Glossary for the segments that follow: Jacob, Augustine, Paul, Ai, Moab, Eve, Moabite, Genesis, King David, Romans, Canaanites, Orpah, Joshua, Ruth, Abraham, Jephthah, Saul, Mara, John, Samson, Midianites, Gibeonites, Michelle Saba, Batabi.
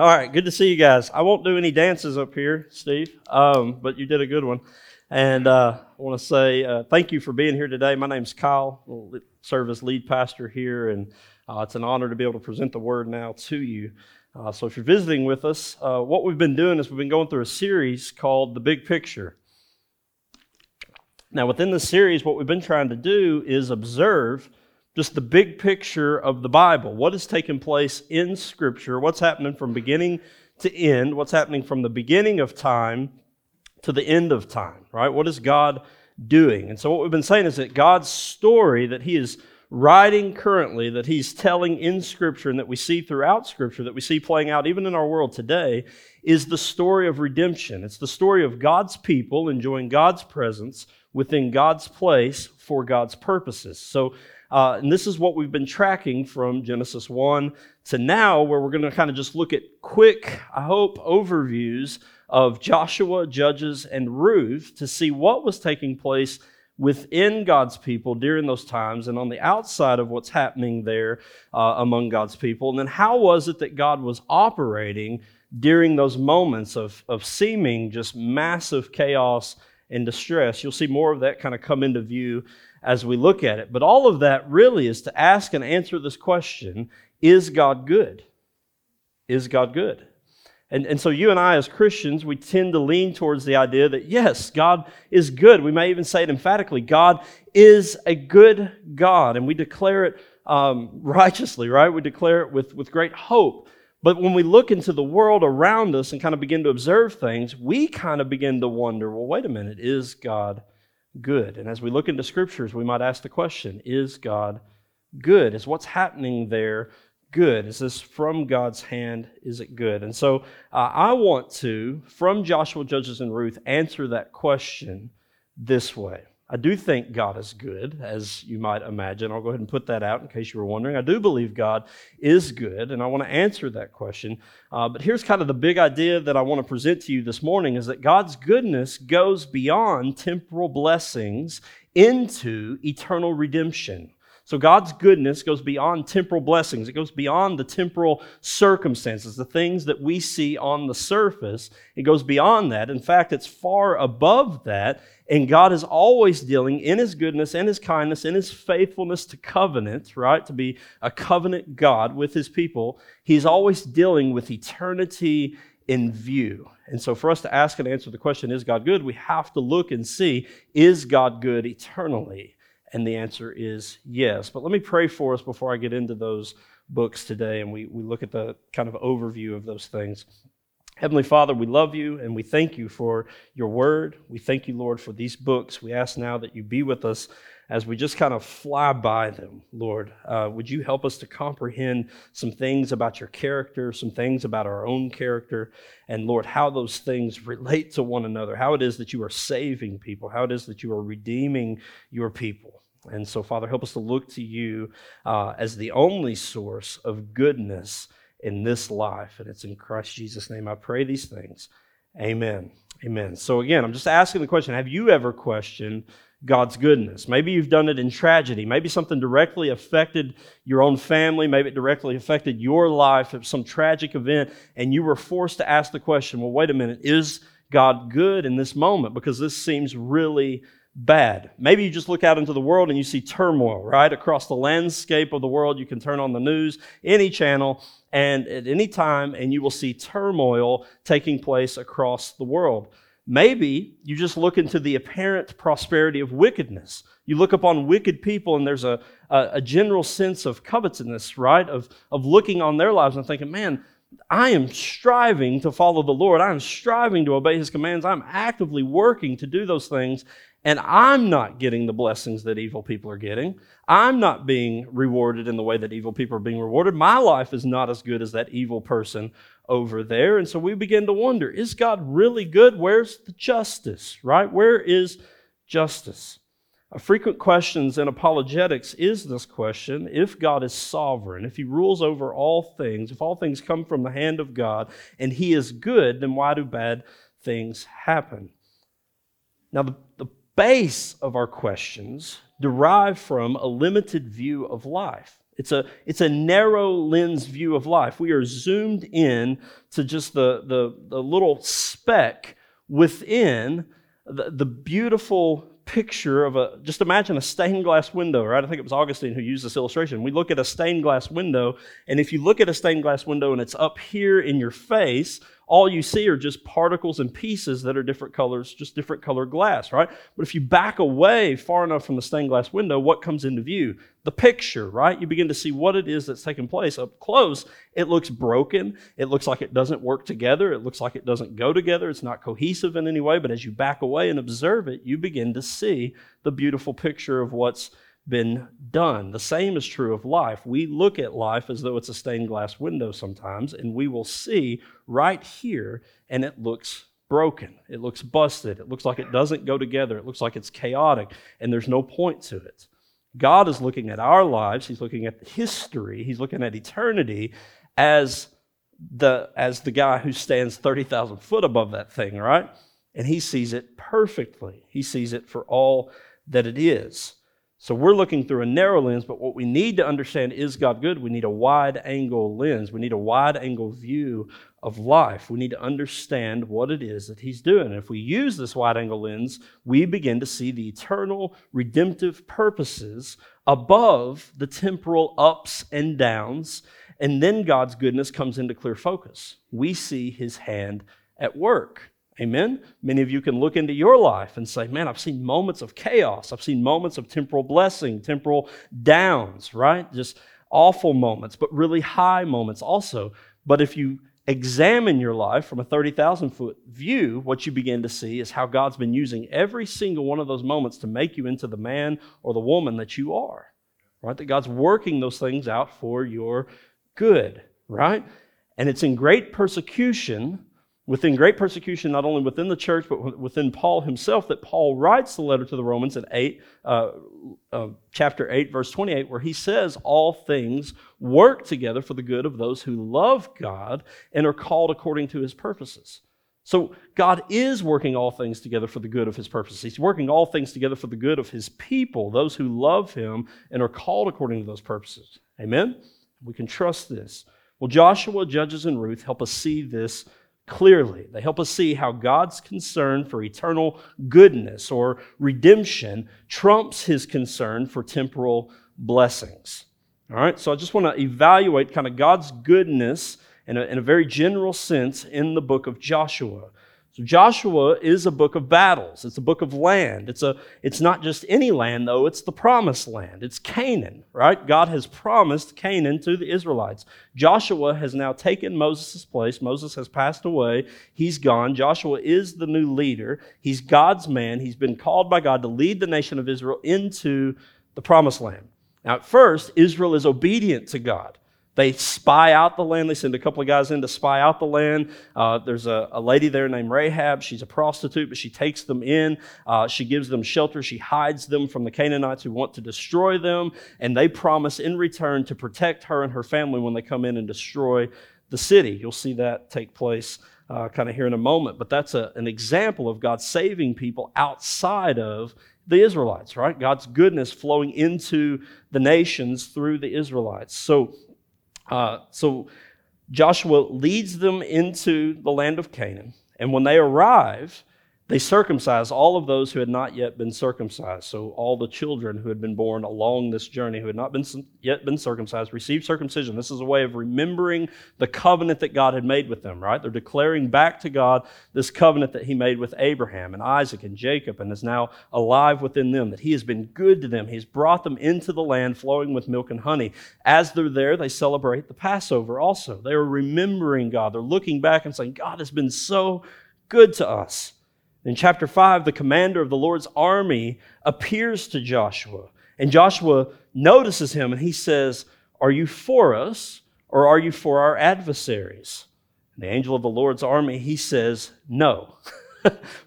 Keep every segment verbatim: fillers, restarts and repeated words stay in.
All right, good to see you guys. I won't do any dances up here, Steve, um, but you did a good one. And uh, I want to say uh, thank you for being here today. My name's Kyle. I serve as lead pastor here, and uh, it's an honor to be able to present the word now to you. Uh, so if you're visiting with us, uh, what we've been doing is we've been going through a series called The Big Picture. Now, within this series, what we've been trying to do is observe just the big picture of the Bible. What is taking place in Scripture? What's happening from beginning to end? What's happening from the beginning of time to the end of time, right? What is God doing? And so what we've been saying is that God's story that He is writing currently, that He's telling in Scripture and that we see throughout Scripture, that we see playing out even in our world today, is the story of redemption. It's the story of God's people enjoying God's presence within God's place for God's purposes. So Uh, and this is what we've been tracking from Genesis one to now, where we're going to kind of just look at quick, I hope, overviews of Joshua, Judges, and Ruth to see what was taking place within God's people during those times and on the outside of what's happening there uh, among God's people. And then how was it that God was operating during those moments of, of seeming just massive chaos and distress? You'll see more of that kind of come into view as we look at it. But all of that really is to ask and answer this question, is God good? Is God good? And, and so you and I as Christians, we tend to lean towards the idea that yes, God is good. We may even say it emphatically, God is a good God. And we declare it um, righteously, right? We declare it with, with great hope. But when we look into the world around us and kind of begin to observe things, we kind of begin to wonder, well, wait a minute, is God good? And as we look into Scriptures, we might ask the question, is God good? Is what's happening there good? Is this from God's hand? Is it good? And so uh, I want to, from Joshua, Judges, and Ruth, answer that question this way. I do think God is good, as you might imagine. I'll go ahead and put that out in case you were wondering. I do believe God is good, and I want to answer that question. Uh, but here's kind of the big idea that I want to present to you this morning is that God's goodness goes beyond temporal blessings into eternal redemption. So God's goodness goes beyond temporal blessings. It goes beyond the temporal circumstances, the things that we see on the surface. It goes beyond that. In fact, it's far above that. And God is always dealing in His goodness and His kindness and His faithfulness to covenant, right? To be a covenant God with His people. He's always dealing with eternity in view. And so for us to ask and answer the question, is God good? We have to look and see, is God good eternally? And the answer is yes. But let me pray for us before I get into those books today and we, we look at the kind of overview of those things. Heavenly Father, we love you and we thank you for your word. We thank you, Lord, for these books. We ask now that you be with us as we just kind of fly by them, Lord. Uh, would you help us to comprehend some things about your character, some things about our own character, and Lord, how those things relate to one another, how it is that you are saving people, how it is that you are redeeming your people. And so, Father, help us to look to you uh, as the only source of goodness in this life. And it's in Christ Jesus' name I pray these things. Amen. Amen. So again, I'm just asking the question, have you ever questioned God's goodness? Maybe you've done it in tragedy. Maybe something directly affected your own family. Maybe it directly affected your life, some tragic event, and you were forced to ask the question, well, wait a minute, is God good in this moment? Because this seems really bad. Maybe you just look out into the world and you see turmoil, right? Across the landscape of the world, you can turn on the news, any channel, and at any time, and you will see turmoil taking place across the world. Maybe you just look into the apparent prosperity of wickedness. You look upon wicked people and there's a, a, a general sense of covetousness, right? Of, of looking on their lives and thinking, man, I am striving to follow the Lord. I am striving to obey His commands. I'm actively working to do those things. And I'm not getting the blessings that evil people are getting. I'm not being rewarded in the way that evil people are being rewarded. My life is not as good as that evil person over there. And so we begin to wonder, is God really good? Where's the justice, right? Where is justice? A frequent question in apologetics is this question, if God is sovereign, if He rules over all things, if all things come from the hand of God and He is good, then why do bad things happen? Now, the, the base of our questions derive from a limited view of life. It's a it's a narrow lens view of life. We are zoomed in to just the, the, the little speck within the, the beautiful picture of a, just imagine a stained glass window, right? I think it was Augustine who used this illustration. We look at a stained glass window, and if you look at a stained glass window and it's up here in your face, all you see are just particles and pieces that are different colors, just different color glass, right? But if you back away far enough from the stained glass window, what comes into view? The picture, right? You begin to see what it is that's taking place up close. It looks broken. It looks like it doesn't work together. It looks like it doesn't go together. It's not cohesive in any way. But as you back away and observe it, you begin to see the beautiful picture of what's been done. The same is true of life. We look at life as though it's a stained glass window sometimes, and we will see right here, and it looks broken. It looks busted. It looks like it doesn't go together. It looks like it's chaotic, and there's no point to it. God is looking at our lives. He's looking at history. He's looking at eternity as the, as the guy who stands thirty thousand foot above that thing, right? And he sees it perfectly. He sees it for all that it is. So we're looking through a narrow lens, but what we need to understand is God good? We need a wide-angle lens. We need a wide-angle view of life. We need to understand what it is that he's doing. And if we use this wide-angle lens, we begin to see the eternal, redemptive purposes above the temporal ups and downs, and then God's goodness comes into clear focus. We see his hand at work. Amen? Many of you can look into your life and say, man, I've seen moments of chaos. I've seen moments of temporal blessing, temporal downs, right? Just awful moments, but really high moments also. But if you examine your life from a thirty thousand foot view, what you begin to see is how God's been using every single one of those moments to make you into the man or the woman that you are, right? That God's working those things out for your good, right? And it's in great persecution Within great persecution, not only within the church, but within Paul himself, that Paul writes the letter to the Romans in eight, uh, uh, chapter eight, verse twenty-eight, where he says, all things work together for the good of those who love God and are called according to his purposes. So God is working all things together for the good of his purposes. He's working all things together for the good of his people, those who love him and are called according to those purposes. Amen? We can trust this. Well, Joshua, Judges, and Ruth help us see this clearly. They help us see how God's concern for eternal goodness or redemption trumps his concern for temporal blessings. All right, so I just want to evaluate kind of God's goodness in a, in a very general sense in the book of Joshua. So Joshua is a book of battles. It's a book of land. It's a. It's not just any land, though. It's the promised land. It's Canaan, right? God has promised Canaan to the Israelites. Joshua has now taken Moses' place. Moses has passed away. He's gone. Joshua is the new leader. He's God's man. He's been called by God to lead the nation of Israel into the promised land. Now, at first, Israel is obedient to God. They spy out the land. They send a couple of guys in to spy out the land. Uh, there's a, a lady there named Rahab. She's a prostitute, but she takes them in. Uh, she gives them shelter. She hides them from the Canaanites who want to destroy them. And they promise in return to protect her and her family when they come in and destroy the city. You'll see that take place uh, kind of here in a moment. But that's a, an example of God saving people outside of the Israelites, right? God's goodness flowing into the nations through the Israelites. So, Uh, so Joshua leads them into the land of Canaan, and when they arrive, they circumcise all of those who had not yet been circumcised. So all the children who had been born along this journey who had not been yet been circumcised received circumcision. This is a way of remembering the covenant that God had made with them, right? They're declaring back to God this covenant that he made with Abraham and Isaac and Jacob and is now alive within them, that he has been good to them. He's brought them into the land flowing with milk and honey. As they're there, they celebrate the Passover also. They are remembering God. They're looking back and saying, God has been so good to us. In chapter five, the commander of the Lord's army appears to Joshua, and Joshua notices him, and he says, are you for us, or are you for our adversaries? And the angel of the Lord's army, he says, no,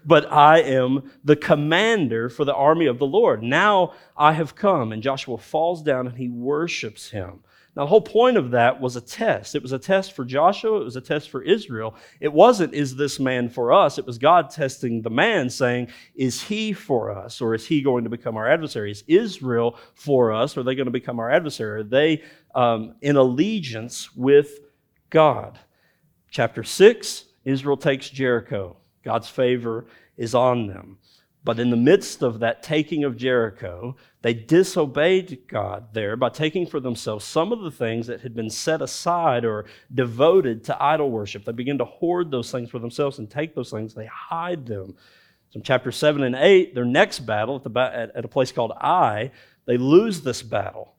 but I am the commander for the army of the Lord. Now I have come. And Joshua falls down, and he worships him. Now, the whole point of that was a test. It was a test for Joshua. It was a test for Israel. It wasn't, is this man for us? It was God testing the man, saying, is he for us? Or is he going to become our adversary? Is Israel for us? Are they going to become our adversary? Are they um, in allegiance with God? Chapter six, Israel takes Jericho. God's favor is on them. But in the midst of that taking of Jericho, they disobeyed God there by taking for themselves some of the things that had been set aside or devoted to idol worship. They begin to hoard those things for themselves and take those things. They hide them. So in chapter seven and eight, their next battle at, the, at, at a place called Ai, they lose this battle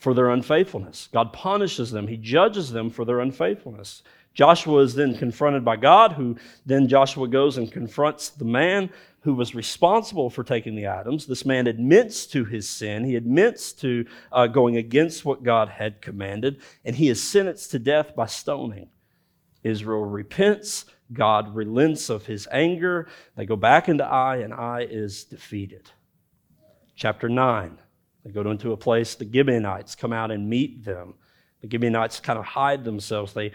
for their unfaithfulness. God punishes them. He judges them for their unfaithfulness. Joshua is then confronted by God, who then Joshua goes and confronts the man who was responsible for taking the items. This man admits to his sin. He admits to uh, going against what God had commanded, and he is sentenced to death by stoning. Israel repents. God relents of his anger. They go back into Ai, and Ai is defeated. Chapter nine, they go into a place, the Gibeonites come out and meet them. The Gibeonites kind of hide themselves. They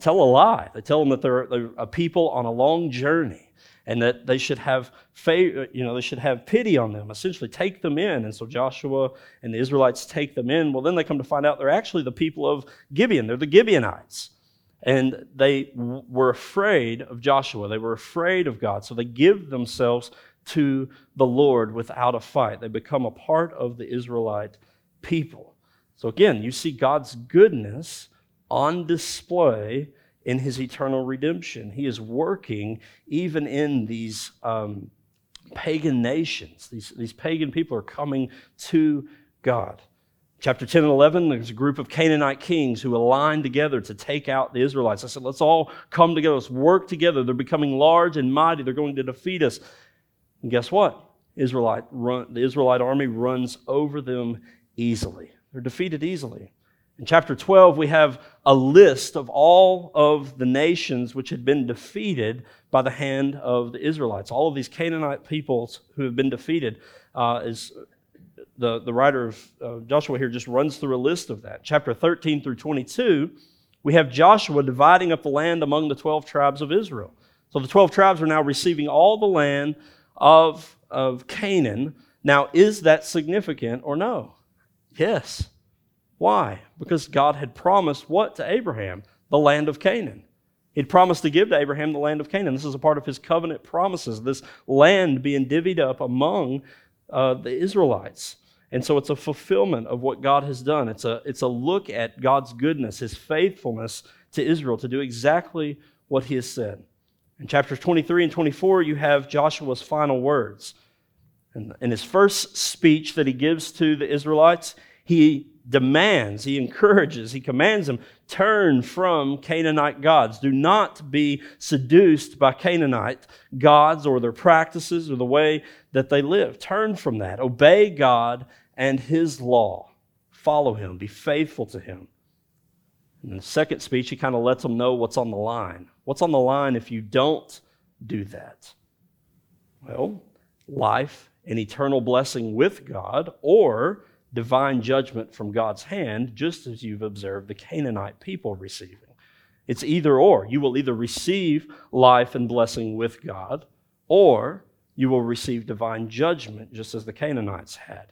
tell a lie. They tell them that they're, they're a people on a long journey and that they should have favor, you know, they should have pity on them, essentially take them in. And so Joshua and the Israelites take them in. Well, then they come to find out they're actually the people of Gibeon. They're the Gibeonites. And they w- were afraid of Joshua. They were afraid of God. So they give themselves to the Lord without a fight. They become a part of the Israelite people. So again, you see God's goodness on display in his eternal redemption. He is working even in these um, pagan nations. These, these pagan people are coming to God. Chapter ten and eleven, there's a group of Canaanite kings who align together to take out the Israelites. I said, let's all come together. Let's work together. They're becoming large and mighty. They're going to defeat us. And guess what? Israelite run, the Israelite army runs over them easily. They're defeated easily. In chapter twelve, we have a list of all of the nations which had been defeated by the hand of the Israelites. All of these Canaanite peoples who have been defeated, uh, is the, the writer of uh, Joshua here just runs through a list of that. Chapter thirteen through twenty-two, we have Joshua dividing up the land among the twelve tribes of Israel. So the twelve tribes are now receiving all the land of, of Canaan. Now, is that significant or no? Yes. Why? Because God had promised what to Abraham? The land of Canaan. He'd promised to give to Abraham the land of Canaan. This is a part of his covenant promises, this land being divvied up among uh, the Israelites. And so it's a fulfillment of what God has done. It's a, it's a look at God's goodness, his faithfulness to Israel, to do exactly what he has said. In chapters twenty-three and twenty-four, you have Joshua's final words. And in his first speech that he gives to the Israelites, he demands, he encourages, he commands them, turn from Canaanite gods. Do not be seduced by Canaanite gods or their practices or the way that they live. Turn from that. Obey God and his law. Follow him. Be faithful to him. In the second speech, he kind of lets them know what's on the line. What's on the line if you don't do that? Well, life and eternal blessing with God, or divine judgment from God's hand, just as you've observed the Canaanite people receiving. It's either or. You will either receive life and blessing with God, or you will receive divine judgment, just as the Canaanites had.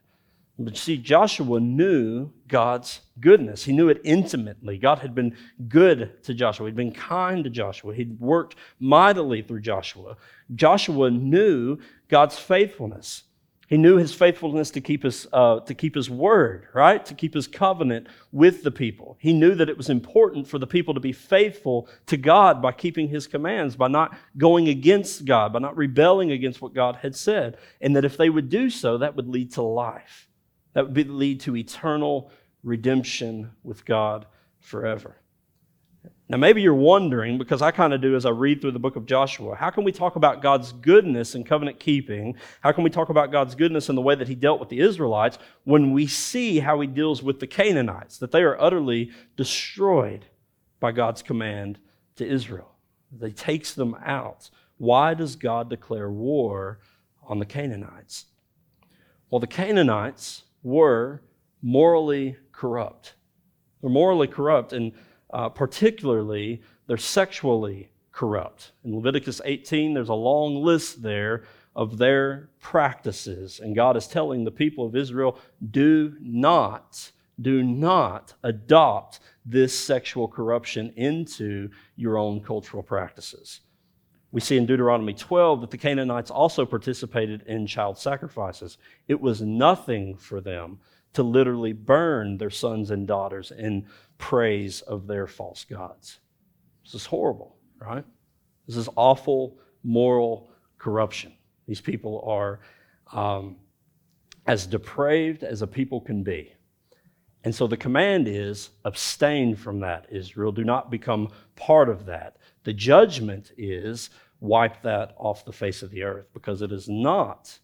But you see, Joshua knew God's goodness. He knew it intimately. God had been good to Joshua. He'd been kind to Joshua. He'd worked mightily through Joshua. Joshua knew God's faithfulness. He knew his faithfulness to keep his, uh, to keep his word, right? To keep his covenant with the people. He knew that it was important for the people to be faithful to God by keeping his commands, by not going against God, by not rebelling against what God had said. And that if they would do so, that would lead to life. That would be, lead to eternal redemption with God forever. Now, maybe you're wondering, because I kind of do as I read through the book of Joshua, how can we talk about God's goodness in covenant keeping? How can we talk about God's goodness in the way that he dealt with the Israelites when we see how he deals with the Canaanites, that they are utterly destroyed by God's command to Israel? He takes them out. Why does God declare war on the Canaanites? Well, the Canaanites were morally corrupt. They're morally corrupt, and uh, particularly, they're sexually corrupt. In Leviticus eighteen, there's a long list there of their practices, and God is telling the people of Israel, do not, do not adopt this sexual corruption into your own cultural practices. We see in Deuteronomy twelve that the Canaanites also participated in child sacrifices. It was nothing for them to literally burn their sons and daughters in praise of their false gods. This is horrible, right? This is awful moral corruption. These people are um, as depraved as a people can be. And so the command is, abstain from that, Israel. Do not become part of that. The judgment is, wipe that off the face of the earth, because it is not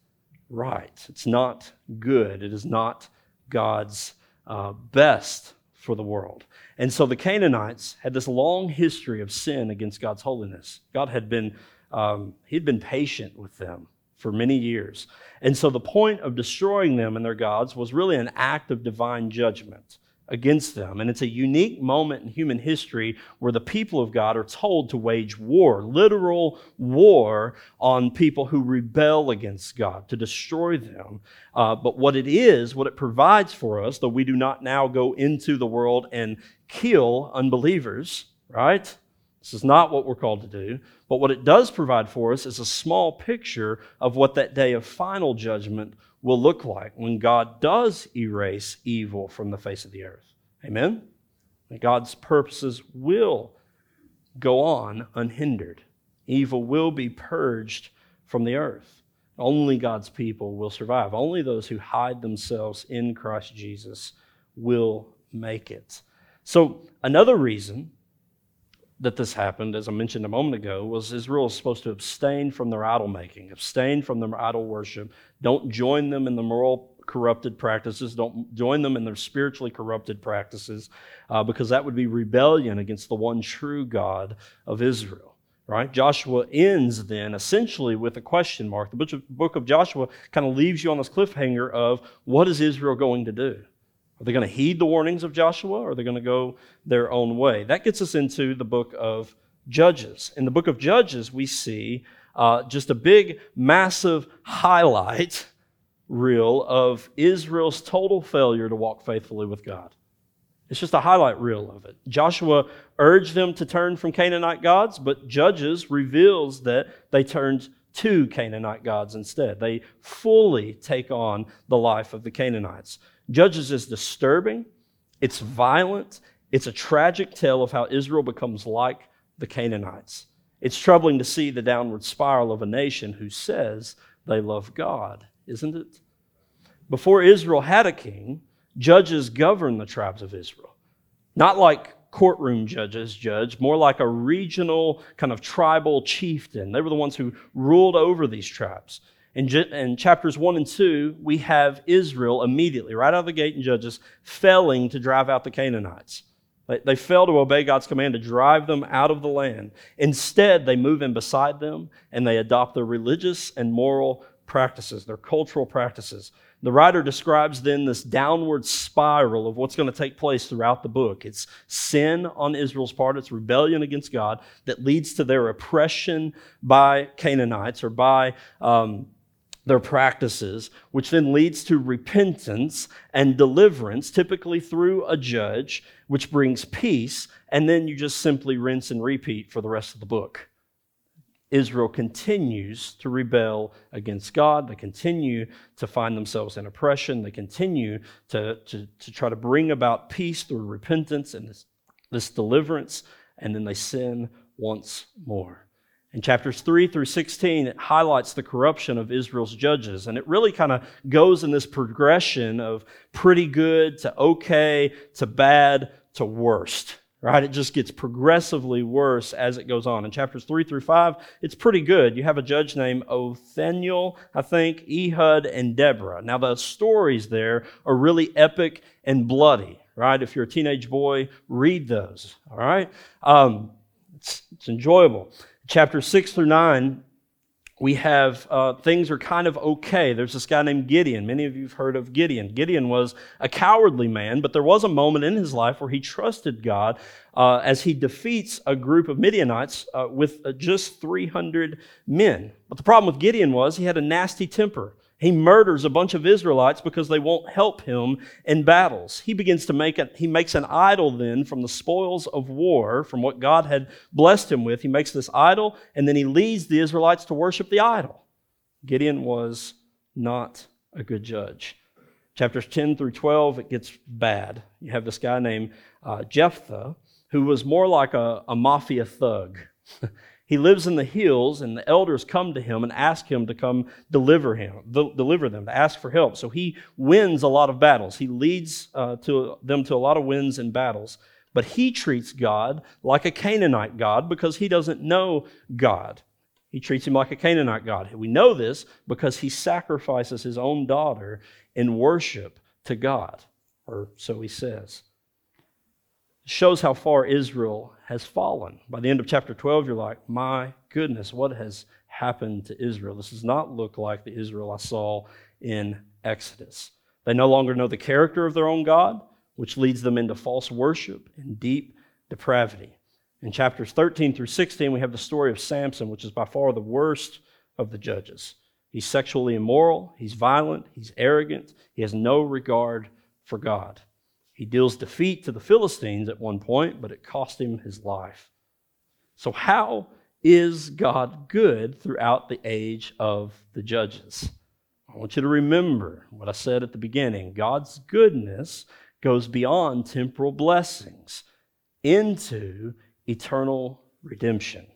right. It's not good. It is not God's uh, best for the world. And so the Canaanites had this long history of sin against God's holiness. God had been, um, he'd been patient with them for many years. And so the point of destroying them and their gods was really an act of divine judgment against them. And it's a unique moment in human history where the people of God are told to wage war, literal war, on people who rebel against God, to destroy them. Uh, but what it is, what it provides for us, though we do not now go into the world and kill unbelievers, right? This is not what we're called to do. But what it does provide for us is a small picture of what that day of final judgment will look like when God does erase evil from the face of the earth. Amen? And God's purposes will go on unhindered. Evil will be purged from the earth. Only God's people will survive. Only those who hide themselves in Christ Jesus will make it. So another reason that this happened, as I mentioned a moment ago, was Israel is supposed to abstain from their idol-making, abstain from their idol worship. Don't join them in the moral corrupted practices. Don't join them in their spiritually corrupted practices, uh, because that would be rebellion against the one true God of Israel. Right? Joshua ends then essentially with a question mark. The book of Joshua kind of leaves you on this cliffhanger of, what is Israel going to do? Are they going to heed the warnings of Joshua, or are they going to go their own way? That gets us into the book of Judges. In the book of Judges, we see uh, just a big, massive highlight reel of Israel's total failure to walk faithfully with God. It's just a highlight reel of it. Joshua urged them to turn from Canaanite gods, but Judges reveals that they turned to Canaanite gods instead. They fully take on the life of the Canaanites. Judges is disturbing, it's violent, it's a tragic tale of how Israel becomes like the Canaanites. It's troubling to see the downward spiral of a nation who says they love God, isn't it? Before Israel had a king, judges governed the tribes of Israel. Not like courtroom judges judge, more like a regional kind of tribal chieftain. They were the ones who ruled over these tribes. In, in chapters one and two, we have Israel immediately, right out of the gate in Judges, failing to drive out the Canaanites. They, they fail to obey God's command to drive them out of the land. Instead, they move in beside them, and they adopt their religious and moral practices, their cultural practices. The writer describes then this downward spiral of what's going to take place throughout the book. It's sin on Israel's part, it's rebellion against God that leads to their oppression by Canaanites or by um their practices, which then leads to repentance and deliverance, typically through a judge, which brings peace, and then you just simply rinse and repeat for the rest of the book. Israel continues to rebel against God. They continue to find themselves in oppression. They continue to, to, to try to bring about peace through repentance and this, this deliverance, and then they sin once more. In chapters three through sixteen, it highlights the corruption of Israel's judges, and it really kind of goes in this progression of pretty good to okay to bad to worst, right? It just gets progressively worse as it goes on. In chapters three through five, it's pretty good. You have a judge named Othniel, I think, Ehud, and Deborah. Now, the stories there are really epic and bloody, right? If you're a teenage boy, read those, all right? Um, it's, it's enjoyable. Chapter six through nine we have uh, things are kind of okay. There's this guy named Gideon. Many of you have heard of Gideon. Gideon was a cowardly man, but there was a moment in his life where he trusted God uh, as he defeats a group of Midianites uh, with uh, just three hundred men. But the problem with Gideon was he had a nasty temper. He murders a bunch of Israelites because they won't help him in battles. He begins to make a, he makes an idol then from the spoils of war, from what God had blessed him with. He makes this idol, and then he leads the Israelites to worship the idol. Gideon was not a good judge. Chapters ten through twelve, it gets bad. You have this guy named uh, Jephthah, who was more like a, a mafia thug. He lives in the hills, and the elders come to him and ask him to come deliver him, deliver them, to ask for help. So he wins a lot of battles. He leads uh, to them to a lot of wins and battles. But he treats God like a Canaanite god because he doesn't know God. He treats him like a Canaanite god. We know this because he sacrifices his own daughter in worship to God, or so he says. It shows how far Israel has fallen. By the end of chapter twelve, you're like, my goodness, what has happened to Israel? This does not look like the Israel I saw in Exodus. They no longer know the character of their own God, which leads them into false worship and deep depravity. In chapters thirteen through sixteen, we have the story of Samson, which is by far the worst of the judges. He's sexually immoral, he's violent, he's arrogant, he has no regard for God. He deals defeat to the Philistines at one point, but it cost him his life. So how is God good throughout the age of the judges? I want you to remember what I said at the beginning. God's goodness goes beyond temporal blessings into eternal redemption.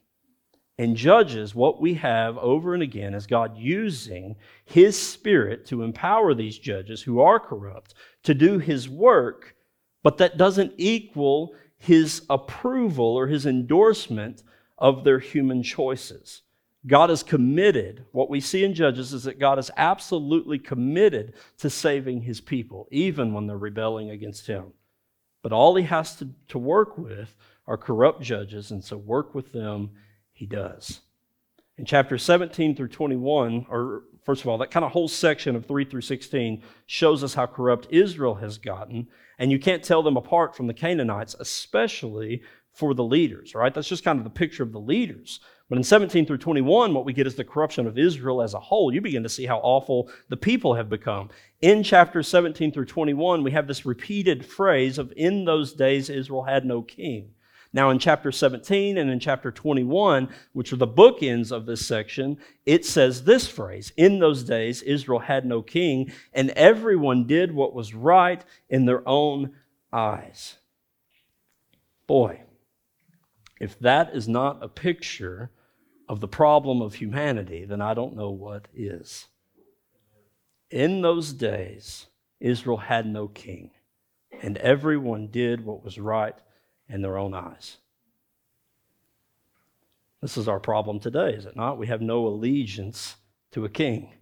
In Judges, what we have over and again is God using His Spirit to empower these judges who are corrupt to do His work, but that doesn't equal His approval or His endorsement of their human choices. God is committed. What we see in Judges is that God is absolutely committed to saving His people, even when they're rebelling against Him. But all He has to, to work with are corrupt judges, and so work with them He does. In chapters seventeen through twenty-one, or first of all, that kind of whole section of three through sixteen shows us how corrupt Israel has gotten, and you can't tell them apart from the Canaanites, especially for the leaders, right? That's just kind of the picture of the leaders. But in seventeen through twenty-one, what we get is the corruption of Israel as a whole. You begin to see how awful the people have become. In chapters seventeen through twenty-one, we have this repeated phrase of, in those days Israel had no king. Now in chapter seventeen and in chapter twenty-one, which are the bookends of this section, it says this phrase, in those days Israel had no king, and everyone did what was right in their own eyes. Boy, if that is not a picture of the problem of humanity, then I don't know what is. In those days, Israel had no king, and everyone did what was right in their own eyes. This is our problem today, is it not? We have no allegiance to a king.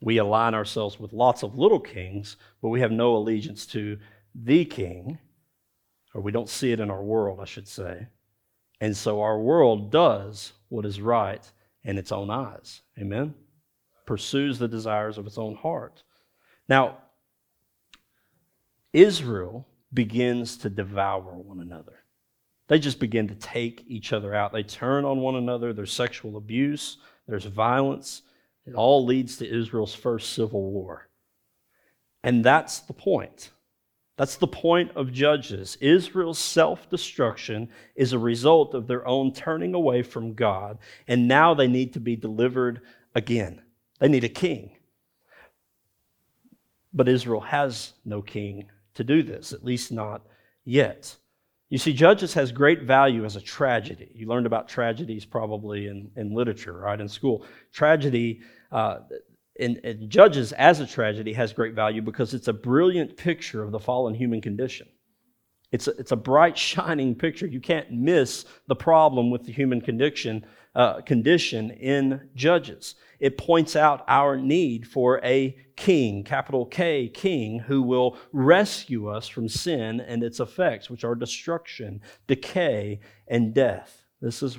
We align ourselves with lots of little kings, but we have no allegiance to the king, or we don't see it in our world, I should say. And so our world does what is right in its own eyes. Amen? Pursues the desires of its own heart. Now, Israel begins to devour one another. They just begin to take each other out. They turn on one another. There's sexual abuse. There's violence. It all leads to Israel's first civil war. And that's the point. That's the point of Judges. Israel's self-destruction is a result of their own turning away from God, and now they need to be delivered again. They need a king. But Israel has no king to do this, at least not yet. You see, Judges has great value as a tragedy. You learned about tragedies probably in, in literature, right, in school. Tragedy, uh, in, in Judges as a tragedy has great value because it's a brilliant picture of the fallen human condition. It's a, it's a bright, shining picture. You can't miss the problem with the human condition, uh, condition in Judges. It points out our need for a king, capital K, king, who will rescue us from sin and its effects, which are destruction, decay, and death. This is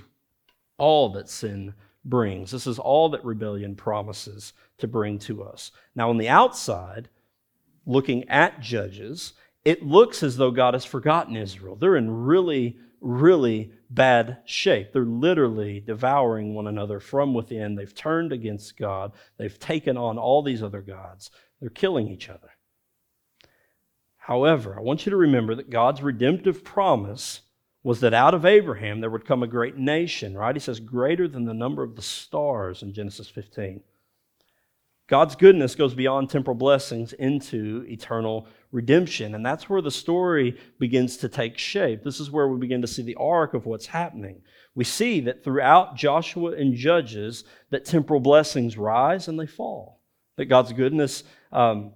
all that sin brings. This is all that rebellion promises to bring to us. Now, on the outside, looking at Judges, it looks as though God has forgotten Israel. They're in really, really bad shape. They're literally devouring one another from within. They've turned against God. They've taken on all these other gods. They're killing each other. However, I want you to remember that God's redemptive promise was that out of Abraham there would come a great nation, right? He says, greater than the number of the stars in Genesis fifteen. God's goodness goes beyond temporal blessings into eternal redemption, and that's where the story begins to take shape. This is where we begin to see the arc of what's happening. We see that throughout Joshua and Judges that temporal blessings rise and they fall, that God's goodness, um,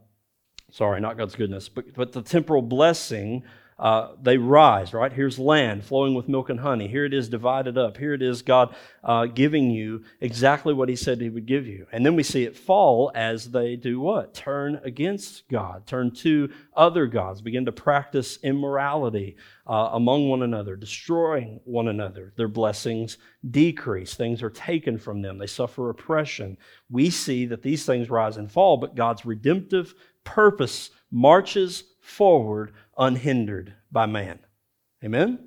sorry, not God's goodness, but, but the temporal blessing Uh, they rise, right? Here's land flowing with milk and honey. Here it is divided up. Here it is God uh, giving you exactly what he said he would give you. And then we see it fall as they do what? Turn against God, turn to other gods, begin to practice immorality uh, among one another, destroying one another. Their blessings decrease. Things are taken from them. They suffer oppression. We see that these things rise and fall, but God's redemptive purpose marches forward unhindered by man. Amen?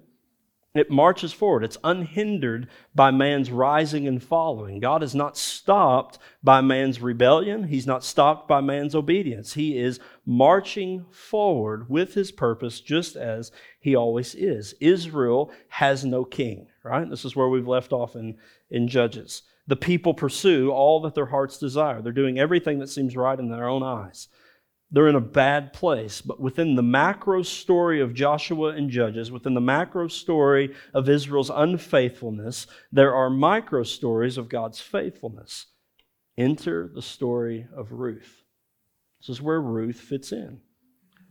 It marches forward. It's unhindered by man's rising and following. God is not stopped by man's rebellion. He's not stopped by man's obedience. He is marching forward with his purpose just as he always is. Israel has no king, right? This is where we've left off in, in Judges. The people pursue all that their hearts desire. They're doing everything that seems right in their own eyes. They're in a bad place, but within the macro story of Joshua and Judges, within the macro story of Israel's unfaithfulness, there are micro stories of God's faithfulness. Enter the story of Ruth. This is where Ruth fits in.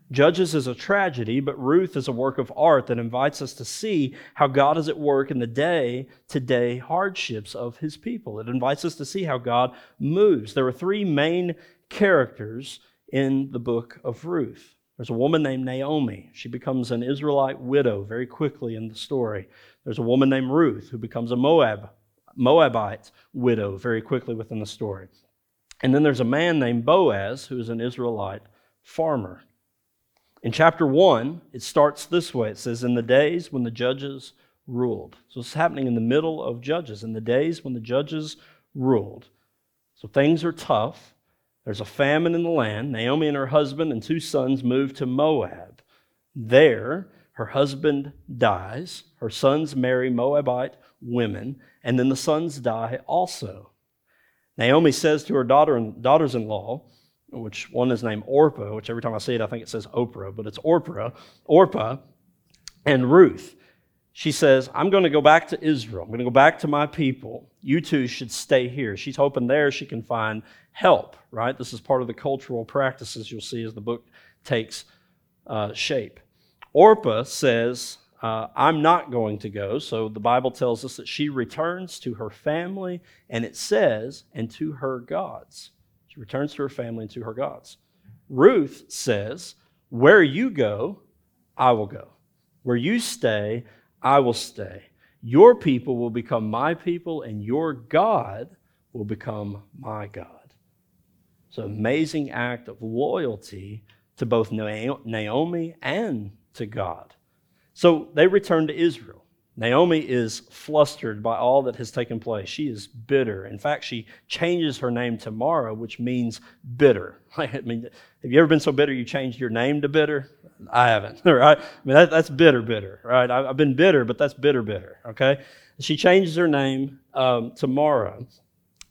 Judges is a tragedy, but Ruth is a work of art that invites us to see how God is at work in the day-to-day hardships of his people. It invites us to see how God moves. There are three main characters in the book of Ruth. There's a woman named Naomi. She becomes an Israelite widow very quickly in the story. There's a woman named Ruth who becomes a Moab, Moabite widow very quickly within the story. And then there's a man named Boaz who is an Israelite farmer. In chapter one, it starts this way. It says, in the days when the judges ruled. So it's happening in the middle of Judges. In the days when the judges ruled. So things are tough. There's a famine in the land. Naomi and her husband and two sons move to Moab. There, her husband dies. Her sons marry Moabite women, and then the sons die also. Naomi says to her daughter and daughters-in-law, which one is named Orpah, which every time I see it, I think it says Oprah, but it's Orpah, Orpah and Ruth. She says, I'm going to go back to Israel. I'm going to go back to my people. You two should stay here. She's hoping there she can find help, right? This is part of the cultural practices you'll see as the book takes uh, shape. Orpah says, uh, I'm not going to go. So the Bible tells us that she returns to her family, and it says, and to her gods. She returns to her family and to her gods. Ruth says, where you go, I will go. Where you stay, I will stay. Your people will become my people, and your God will become my God. It's an amazing act of loyalty to both Naomi and to God. So they return to Israel. Naomi is flustered by all that has taken place. She is bitter. In fact, she changes her name to Mara, which means bitter. I mean, have you ever been so bitter you changed your name to bitter? I haven't, right? I mean, that, that's bitter, bitter, right? I've been bitter, but that's bitter, bitter, okay? She changes her name um, to Mara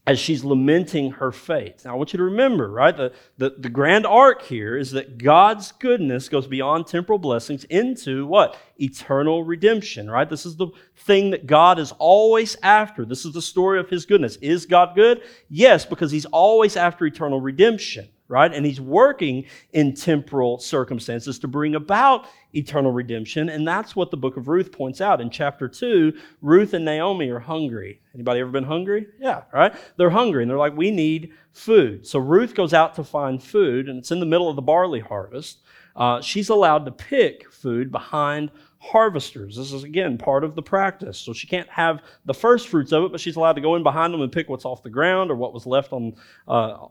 as she's lamenting her fate. Now, I want you to remember, right, the, the, the grand arc here is that God's goodness goes beyond temporal blessings into what? Eternal redemption, right? This is the thing that God is always after. This is the story of his goodness. Is God good? Yes, because he's always after eternal redemption, right? And he's working in temporal circumstances to bring about eternal redemption. And that's what the book of Ruth points out. In chapter two, Ruth and Naomi are hungry. Anybody ever been hungry? Yeah, right? They're hungry and they're like, we need food. So Ruth goes out to find food, and it's in the middle of the barley harvest. Uh, she's allowed to pick food behind harvesters. This is, again, part of the practice. So she can't have the first fruits of it, but she's allowed to go in behind them and pick what's off the ground or what was left on uh,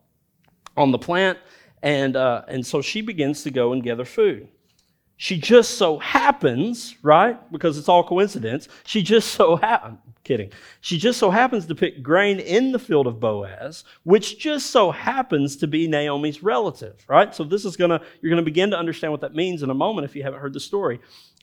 on the plant. And uh, and so she begins to go and gather food. She just so happens, right, because it's all coincidence, she just so happens, kidding, she just so happens to pick grain in the field of Boaz, which just so happens to be Naomi's relative, right? So this is going to, you're going to begin to understand what that means in a moment if you haven't heard the story.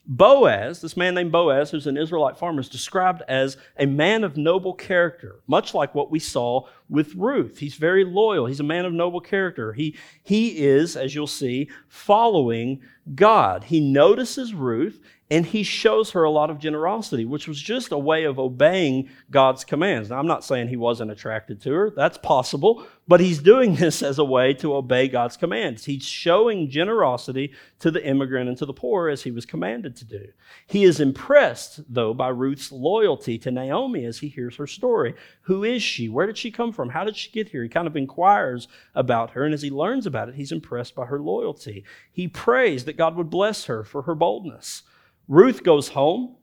Boaz, this man named Boaz, who's an Israelite farmer, is described as a man of noble character, much like what we saw with Ruth. He's very loyal. He's a man of noble character. He, he is, as you'll see, following God. He notices Ruth, and he shows her a lot of generosity, which was just a way of obeying God's commands. Now, I'm not saying he wasn't attracted to her. That's possible. But he's doing this as a way to obey God's commands. He's showing generosity to the immigrant and to the poor as he was commanded to do. He is impressed, though, by Ruth's loyalty to Naomi as he hears her story. Who is she? Where did she come from? How did she get here? He kind of inquires about her, and as he learns about it, he's impressed by her loyalty. He prays that God would bless her for her boldness. Ruth goes home.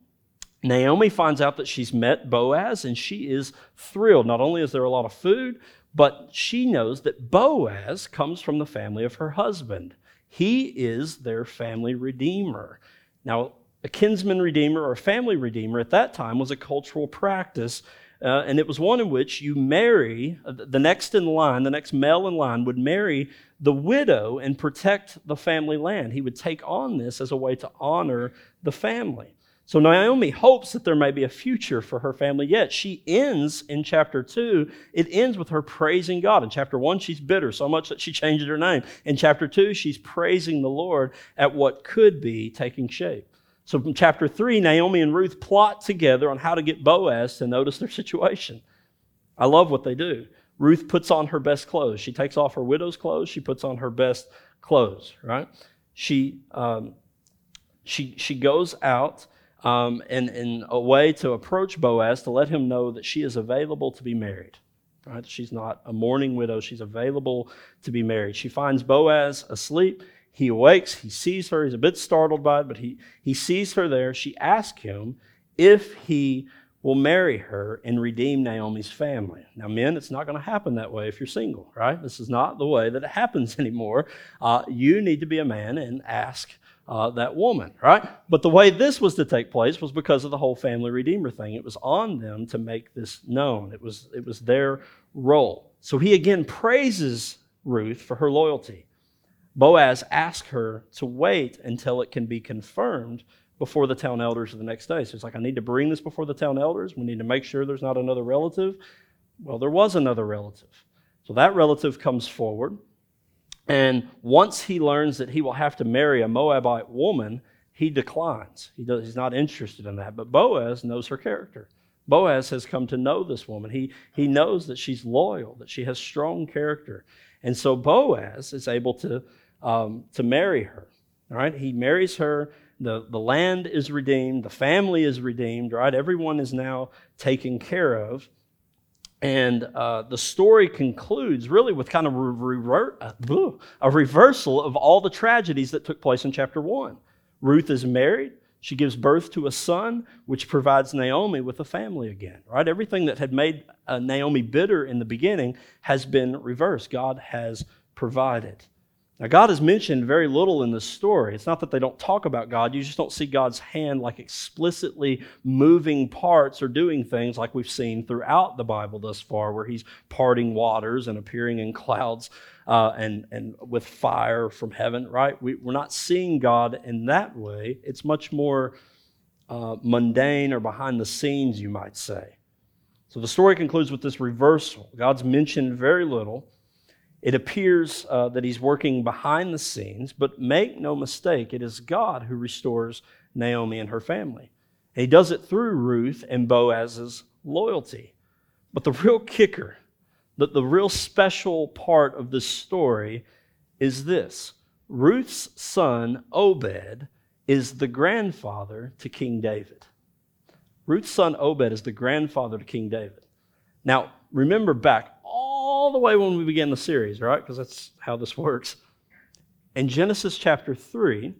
Naomi finds out that she's met Boaz, and she is thrilled. Not only is there a lot of food, but she knows that Boaz comes from the family of her husband. He is their family redeemer. Now, a kinsman redeemer or a family redeemer at that time was a cultural practice, uh, and it was one in which you marry, uh, the next in line, the next male in line would marry the widow and protect the family land. He would take on this as a way to honor the family. So Naomi hopes that there may be a future for her family yet. She ends in chapter two, it ends with her praising God. In chapter one, she's bitter so much that she changes her name. In chapter two, she's praising the Lord at what could be taking shape. So from chapter three, Naomi and Ruth plot together on how to get Boaz to notice their situation. I love what they do. Ruth puts on her best clothes. She takes off her widow's clothes. She puts on her best clothes, right? She, um, she, she goes out Um, and, and a way to approach Boaz to let him know that she is available to be married. Right? She's not a mourning widow. She's available to be married. She finds Boaz asleep. He awakes. He sees her. He's a bit startled by it, but he, he sees her there. She asks him if he will marry her and redeem Naomi's family. Now, men, it's not going to happen that way if you're single, right? This is not the way that it happens anymore. Uh, you need to be a man and ask Uh, that woman, right? But the way this was to take place was because of the whole family redeemer thing. It was on them to make this known. It was, it was their role. So he again praises Ruth for her loyalty. Boaz asks her to wait until it can be confirmed before the town elders of the next day. So it's like, I need to bring this before the town elders. We need to make sure there's not another relative. Well, there was another relative. So that relative comes forward. And once he learns that he will have to marry a Moabite woman, he declines. He does, he's not interested in that. But Boaz knows her character. Boaz has come to know this woman. He, he knows that she's loyal, that she has strong character. And so Boaz is able to, um, to marry her. All right? He marries her. The, the land is redeemed. The family is redeemed. Right? Everyone is now taken care of. And uh, the story concludes really with kind of re- revert, uh, a reversal of all the tragedies that took place in chapter one. Ruth is married. She gives birth to a son, which provides Naomi with a family again, right? Everything that had made uh, Naomi bitter in the beginning has been reversed. God has provided. Now, God is mentioned very little in this story. It's not that they don't talk about God. You just don't see God's hand like explicitly moving parts or doing things like we've seen throughout the Bible thus far, where he's parting waters and appearing in clouds uh, and, and with fire from heaven, right? We, we're not seeing God in that way. It's much more uh, mundane or behind the scenes, you might say. So the story concludes with this reversal. God's mentioned very little. It appears uh, that he's working behind the scenes, but make no mistake, it is God who restores Naomi and her family. And he does it through Ruth and Boaz's loyalty. But the real kicker, the, the real special part of this story is this. Ruth's son, Obed, is the grandfather to King David. Ruth's son, Obed, is the grandfather to King David. Now, remember back all the way when we began the series, right? Because that's how this works. In Genesis chapter three,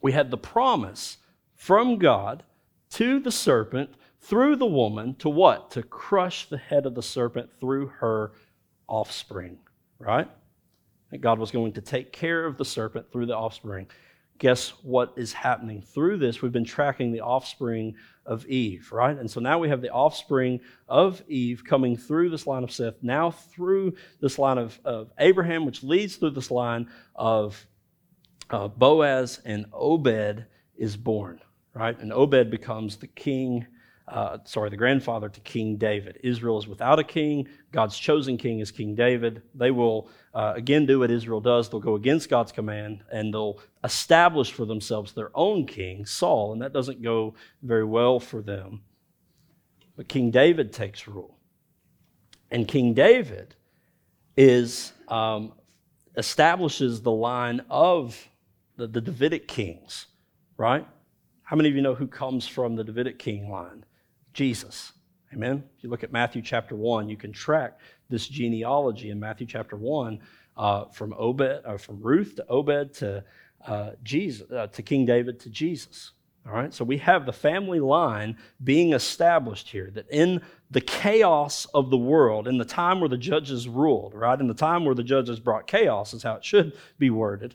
we had the promise from God to the serpent through the woman to what? To crush the head of the serpent through her offspring, right? That God was going to take care of the serpent through the offspring. Guess what is happening through this? We've been tracking the offspring of Eve, right? And so now we have the offspring of Eve coming through this line of Seth, now through this line of, of Abraham, which leads through this line of uh, Boaz, and Obed is born, right? And Obed becomes the king, uh, sorry, the grandfather to King David. Israel is without a king. God's chosen king is King David. They will Uh, again, do what Israel does. They'll go against God's command, and they'll establish for themselves their own king, Saul, and that doesn't go very well for them. But King David takes rule. And King David is um, establishes the line of the, the Davidic kings, right? How many of you know who comes from the Davidic king line? Jesus. Amen? If you look at Matthew chapter one, you can track this genealogy in Matthew chapter one uh, from Obed, uh, from Ruth to Obed to uh, Jesus, uh, to King David to Jesus. All right? So we have the family line being established here, that in the chaos of the world, in the time where the judges ruled, right? In the time where the judges brought chaos is how it should be worded.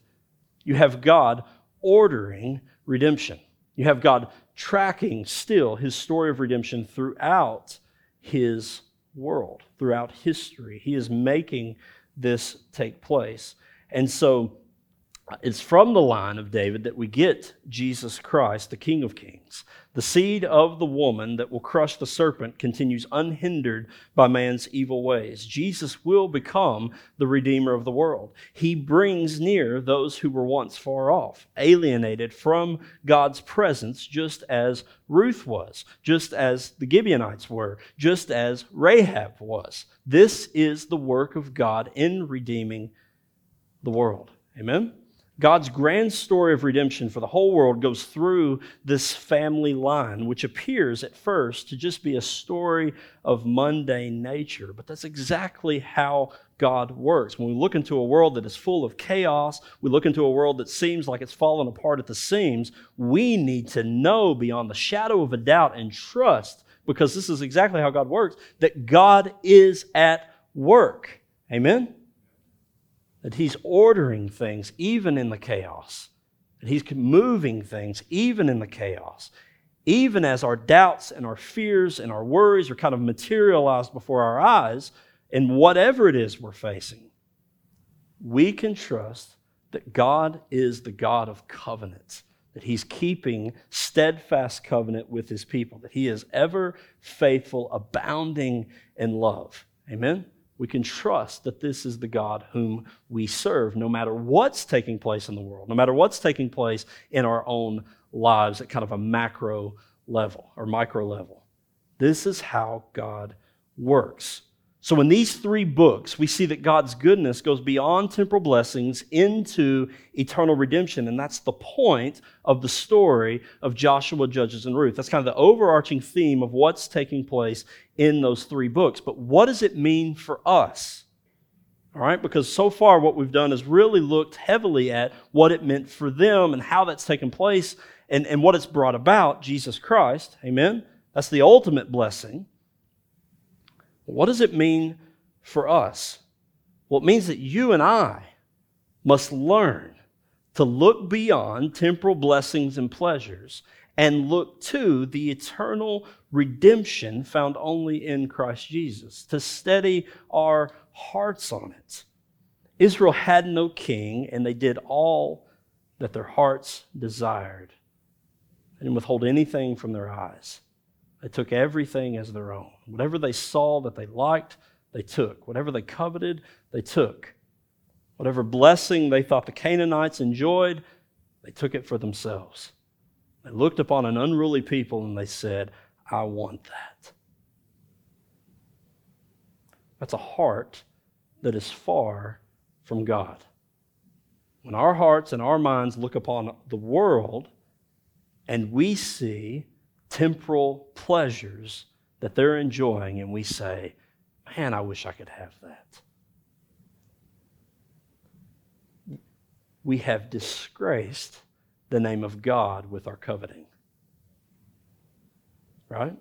You have God ordering redemption. You have God tracking still his story of redemption throughout his world, throughout history. He is making this take place. And so it's from the line of David that we get Jesus Christ, the King of Kings. The seed of the woman that will crush the serpent continues unhindered by man's evil ways. Jesus will become the Redeemer of the world. He brings near those who were once far off, alienated from God's presence, just as Ruth was, just as the Gibeonites were, just as Rahab was. This is the work of God in redeeming the world. Amen? God's grand story of redemption for the whole world goes through this family line, which appears at first to just be a story of mundane nature. But that's exactly how God works. When we look into a world that is full of chaos, we look into a world that seems like it's fallen apart at the seams, we need to know beyond the shadow of a doubt and trust, because this is exactly how God works, that God is at work. Amen? That he's ordering things even in the chaos, that he's moving things even in the chaos, even as our doubts and our fears and our worries are kind of materialized before our eyes in whatever it is we're facing. We can trust that God is the God of covenants, that he's keeping steadfast covenant with his people, that he is ever faithful, abounding in love. Amen? We can trust that this is the God whom we serve, no matter what's taking place in the world, no matter what's taking place in our own lives at kind of a macro level or micro level. This is how God works. So in these three books, we see that God's goodness goes beyond temporal blessings into eternal redemption. And that's the point of the story of Joshua, Judges, and Ruth. That's kind of the overarching theme of what's taking place in those three books. But what does it mean for us? All right, because so far what we've done is really looked heavily at what it meant for them and how that's taken place and, and what it's brought about, Jesus Christ. Amen? That's the ultimate blessing. What does it mean for us? Well, it means that you and I must learn to look beyond temporal blessings and pleasures and look to the eternal redemption found only in Christ Jesus, to steady our hearts on it. Israel had no king, and they did all that their hearts desired. They didn't withhold anything from their eyes. They took everything as their own. Whatever they saw that they liked, they took. Whatever they coveted, they took. Whatever blessing they thought the Canaanites enjoyed, they took it for themselves. They looked upon an unruly people and they said, I want that. That's a heart that is far from God. When our hearts and our minds look upon the world and we see temporal pleasures that they're enjoying, and we say, man, I wish I could have that. we have disgraced the name of God with our coveting. Right?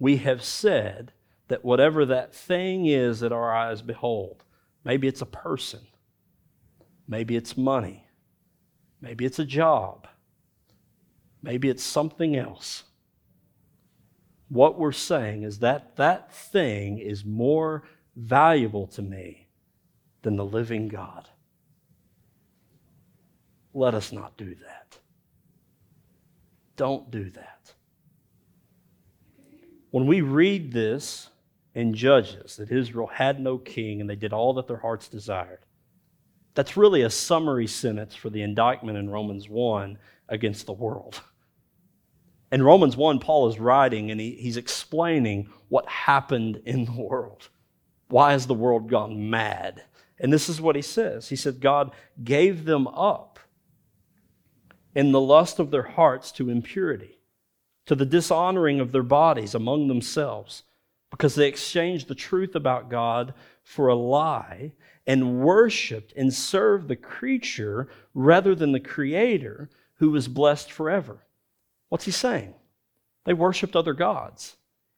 We have said that whatever that thing is that our eyes behold, maybe it's a person, maybe it's money, maybe it's a job, maybe it's something else. What we're saying is that that thing is more valuable to me than the living God. Let us not do that. Don't do that. When we read this in Judges, that Israel had no king and they did all that their hearts desired, that's really a summary sentence for the indictment in Romans one against the world. In Romans one, Paul is writing and he, he's explaining what happened in the world. Why has the world gone mad? And this is what he says. He said, God gave them up in the lust of their hearts to impurity, to the dishonoring of their bodies among themselves, because they exchanged the truth about God for a lie and worshiped and served the creature rather than the Creator, who was blessed forever. What's he saying? They worshiped other gods,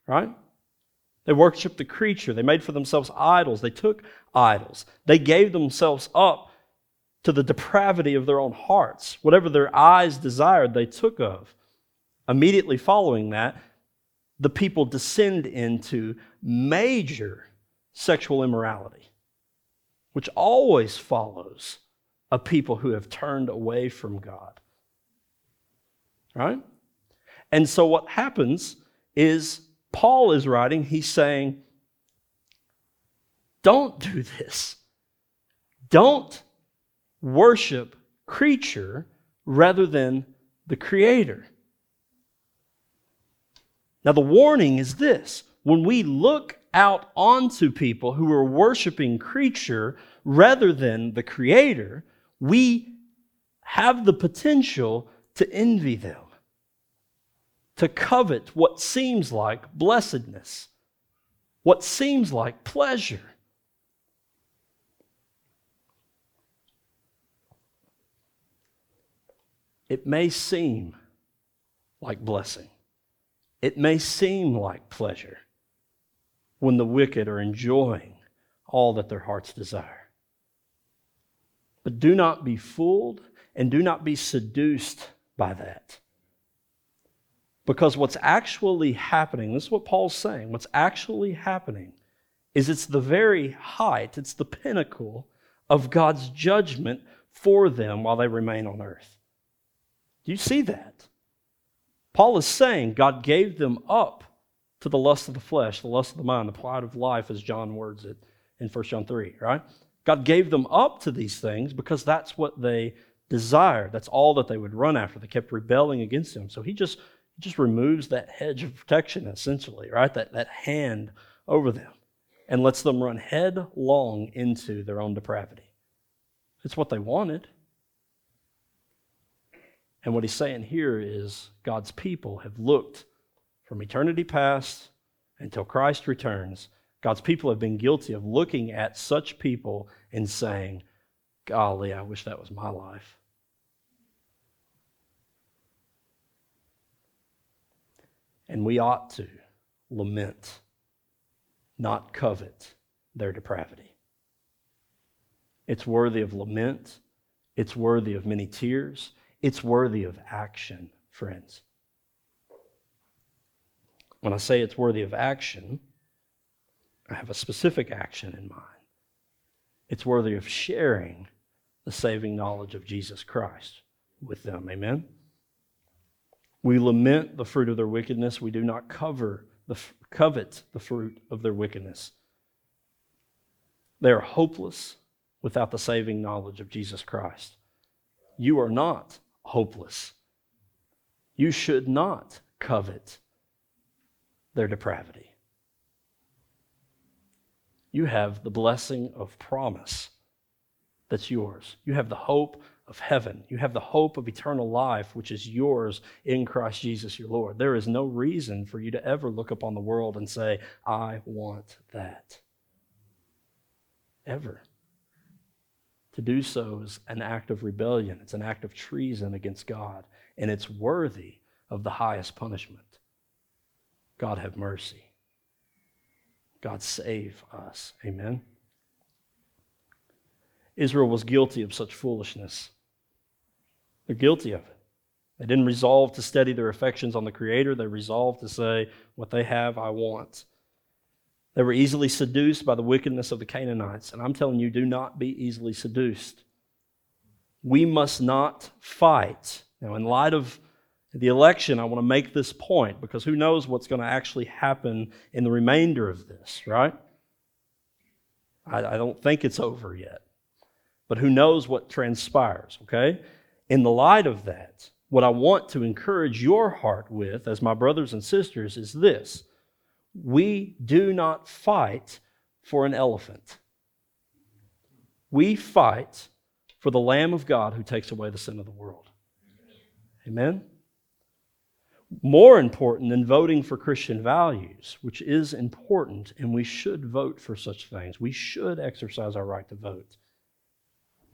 right? They worshiped the creature. They made for themselves idols. They took idols. They gave themselves up to the depravity of their own hearts. Whatever their eyes desired, they took of. Immediately following that, the people descend into major sexual immorality, which always follows a people who have turned away from God. Right? And so what happens is Paul is writing, he's saying, don't do this. Don't worship creature rather than the Creator. Now the warning is this: when we look out onto people who are worshiping creature rather than the Creator, we have the potential to envy them, to covet what seems like blessedness, what seems like pleasure. It may seem like blessing. It may seem like pleasure when the wicked are enjoying all that their hearts desire. But do not be fooled and do not be seduced by that. Because what's actually happening, this is what Paul's saying, what's actually happening is it's the very height, it's the pinnacle of God's judgment for them while they remain on earth. Do you see that? Paul is saying God gave them up to the lust of the flesh, the lust of the mind, the pride of life, as John words it in First John three, right? God gave them up to these things because that's what they desired. That's all that they would run after. They kept rebelling against him. So he just just removes that hedge of protection, essentially, right? That, that hand over them, and lets them run headlong into their own depravity. It's what they wanted. And what he's saying here is God's people have looked from eternity past until Christ returns. God's people have been guilty of looking at such people and saying, golly, I wish that was my life. And we ought to lament, not covet their depravity. It's worthy of lament. It's worthy of many tears. It's worthy of action, friends. When I say it's worthy of action, I have a specific action in mind. It's worthy of sharing the saving knowledge of Jesus Christ with them. Amen? We lament the fruit of their wickedness. We do not cover the, covet the fruit of their wickedness. They are hopeless without the saving knowledge of Jesus Christ. You are not hopeless. You should not covet their depravity. You have the blessing of promise that's yours. You have the hope of heaven. You have the hope of eternal life, which is yours in Christ Jesus your Lord. There is no reason for you to ever look upon the world and say, I want that. Ever. To do so is an act of rebellion. It's an act of treason against God, and it's worthy of the highest punishment. God have mercy. God save us. Amen. Israel was guilty of such foolishness. They're guilty of it. They didn't resolve to steady their affections on the Creator. They resolved to say, what they have, I want. They were easily seduced by the wickedness of the Canaanites. And I'm telling you, do not be easily seduced. We must not fight. Now, in light of the election, I want to make this point, because who knows what's going to actually happen in the remainder of this, right? I, I don't think it's over yet. But who knows what transpires, okay? In the light of that, what I want to encourage your heart with, as my brothers and sisters, is this. We do not fight for an elephant. We fight for the Lamb of God who takes away the sin of the world. Amen? More important than voting for Christian values, which is important, and we should vote for such things. We should exercise our right to vote.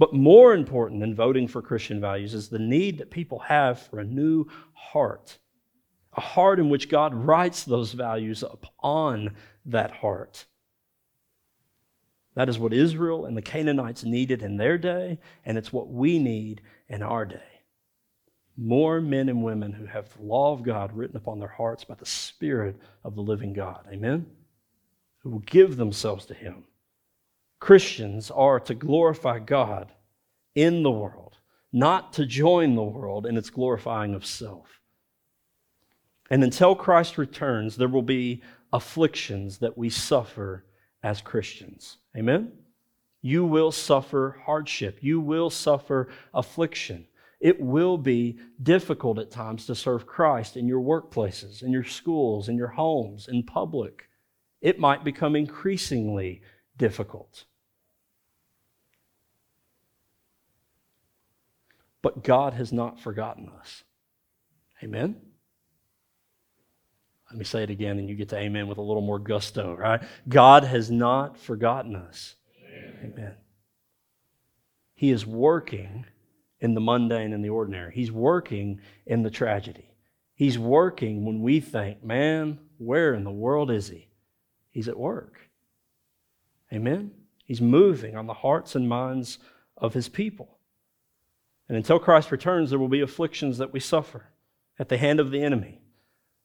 But more important than voting for Christian values is the need that people have for a new heart, a heart in which God writes those values upon that heart. That is what Israel and the Canaanites needed in their day, and it's what we need in our day. More men and women who have the law of God written upon their hearts by the Spirit of the living God. Amen? Who will give themselves to Him. Christians are to glorify God in the world, not to join the world in its glorifying of self. And until Christ returns, there will be afflictions that we suffer as Christians. Amen? You will suffer hardship. You will suffer affliction. It will be difficult at times to serve Christ in your workplaces, in your schools, in your homes, in public. It might become increasingly difficult. But God has not forgotten us. Amen? Let me say it again, and you get to amen with a little more gusto, right? God has not forgotten us. Amen. Amen. He is working in the mundane and the ordinary. He's working in the tragedy. He's working when we think, man, where in the world is he? He's at work. Amen? He's moving on the hearts and minds of his people. And until Christ returns, there will be afflictions that we suffer at the hand of the enemy.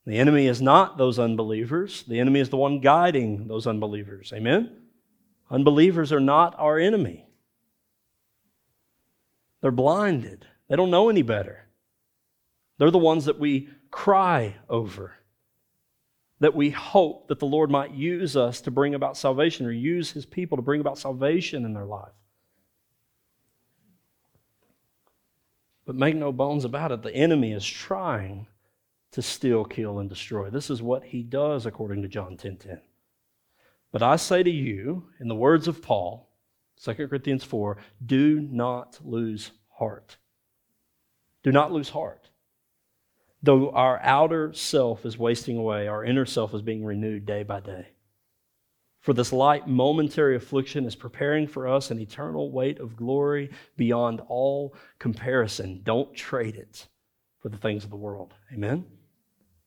The enemy is not those unbelievers. The enemy is the one guiding those unbelievers. Amen? Unbelievers are not our enemy. They're blinded. They don't know any better. They're the ones that we cry over, that we hope that the Lord might use us to bring about salvation, or use His people to bring about salvation in their life. But make no bones about it, the enemy is trying to steal, kill, and destroy. This is what he does according to John ten ten. But I say to you, in the words of Paul, Second Corinthians four, do not lose heart. Do not lose heart. Though our outer self is wasting away, our inner self is being renewed day by day. For this light momentary affliction is preparing for us an eternal weight of glory beyond all comparison. Don't trade it for the things of the world. Amen?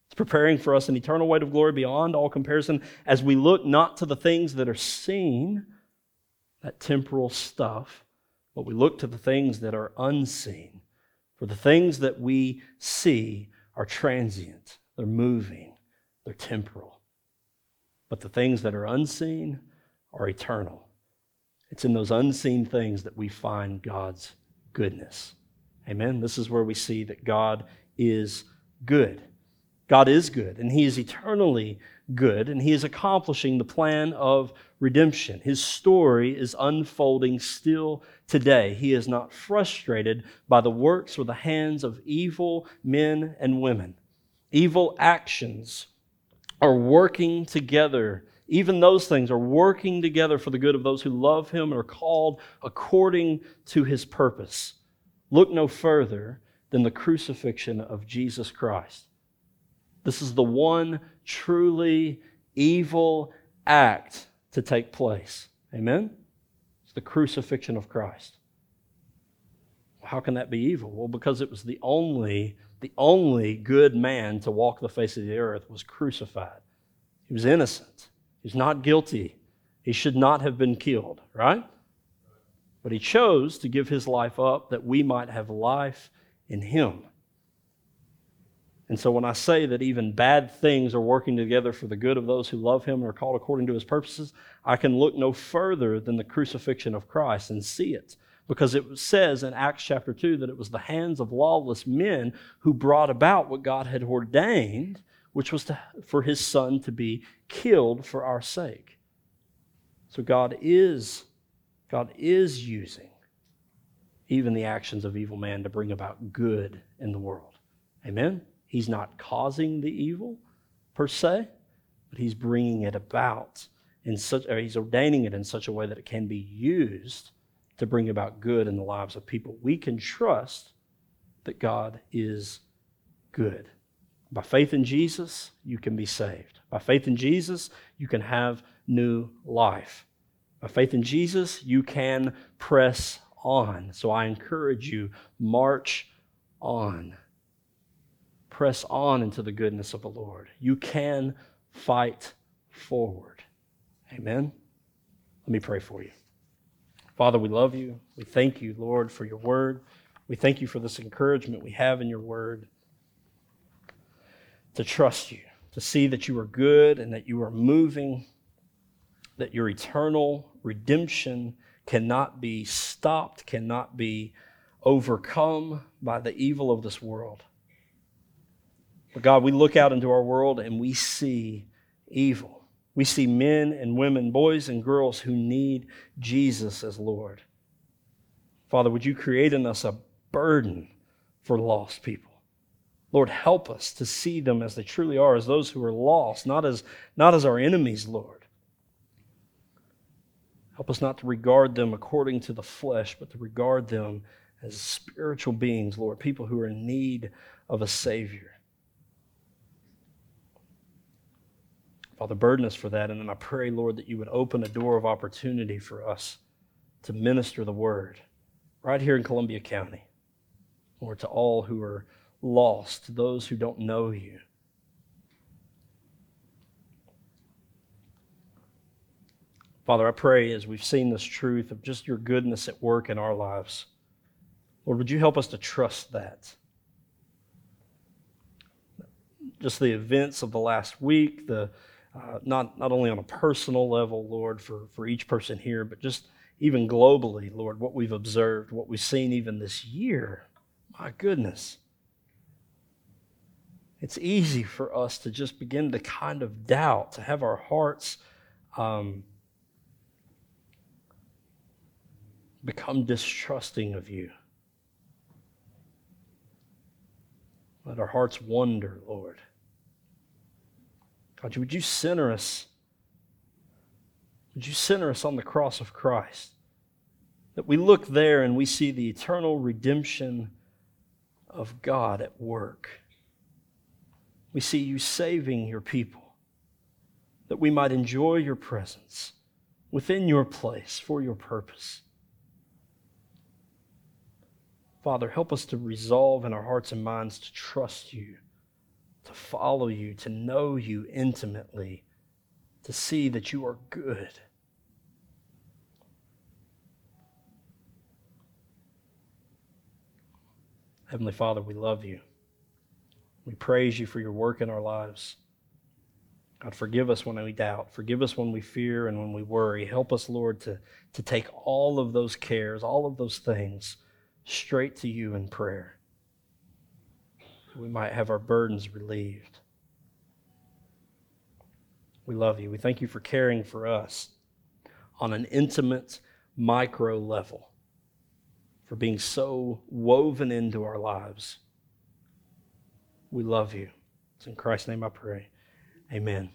It's preparing for us an eternal weight of glory beyond all comparison as we look not to the things that are seen, that temporal stuff, but we look to the things that are unseen. For the things that we see are transient, they're moving, they're temporal. But the things that are unseen are eternal. It's in those unseen things that we find God's goodness. Amen? This is where we see that God is good. God is good, and He is eternally good, and He is accomplishing the plan of redemption. His story is unfolding still today. He is not frustrated by the works or the hands of evil men and women. Evil actions are working together. Even those things are working together for the good of those who love Him and are called according to His purpose. Look no further than the crucifixion of Jesus Christ. This is the one truly evil act to take place. Amen? It's the crucifixion of Christ. how can that be evil? Well, because it was the only, the only good man to walk the face of the earth was crucified. He was innocent. He's not guilty. He should not have been killed, right? But he chose to give his life up that we might have life in him. And so when I say that even bad things are working together for the good of those who love him and are called according to his purposes, I can look no further than the crucifixion of Christ and see it. Because it says in Acts chapter two that it was the hands of lawless men who brought about what God had ordained, which was to, for his son to be killed for our sake. So God is, God is using even the actions of evil man to bring about good in the world. Amen? He's not causing the evil per se, but he's bringing it about in such, or he's ordaining it in such a way that it can be used to bring about good in the lives of people. We can trust that God is good. By faith in Jesus, you can be saved. By faith in Jesus, you can have new life. By faith in Jesus, you can press on. So I encourage you, march on. Press on into the goodness of the Lord. You can fight forward. Amen? Let me pray for you. Father, we love you. We thank you, Lord, for your word. We thank you for this encouragement we have in your word. To trust you, to see that you are good and that you are moving, that your eternal redemption cannot be stopped, cannot be overcome by the evil of this world. But God, we look out into our world and we see evil. We see men and women, boys and girls who need Jesus as Lord. Father, would you create in us a burden for lost people? Lord, help us to see them as they truly are, as those who are lost, not as, not as our enemies, Lord. Help us not to regard them according to the flesh, but to regard them as spiritual beings, Lord, people who are in need of a Savior. Father, burden us for that, and then I pray, Lord, that you would open a door of opportunity for us to minister the word right here in Columbia County, Lord, to all who are lost, those who don't know you. Father, I pray as we've seen this truth of just your goodness at work in our lives, Lord, would you help us to trust that? Just the events of the last week, the uh, not, not only on a personal level, Lord, for, for each person here, but just even globally, Lord, what we've observed, what we've seen even this year, my goodness. It's easy for us to just begin to kind of doubt, to have our hearts um, become distrusting of you. Let our hearts wonder, Lord. God, would you center us? Would you center us on the cross of Christ? That we look there and we see the eternal redemption of God at work. We see you saving your people, that we might enjoy your presence within your place for your purpose. Father, help us to resolve in our hearts and minds to trust you, to follow you, to know you intimately, to see that you are good. Heavenly Father, we love you. We praise you for your work in our lives. God, forgive us when we doubt. Forgive us when we fear and when we worry. Help us, Lord, to, to take all of those cares, all of those things, straight to you in prayer. We might have our burdens relieved. We love you. We thank you for caring for us on an intimate micro level, for being so woven into our lives. We love you. It's in Christ's name I pray. Amen.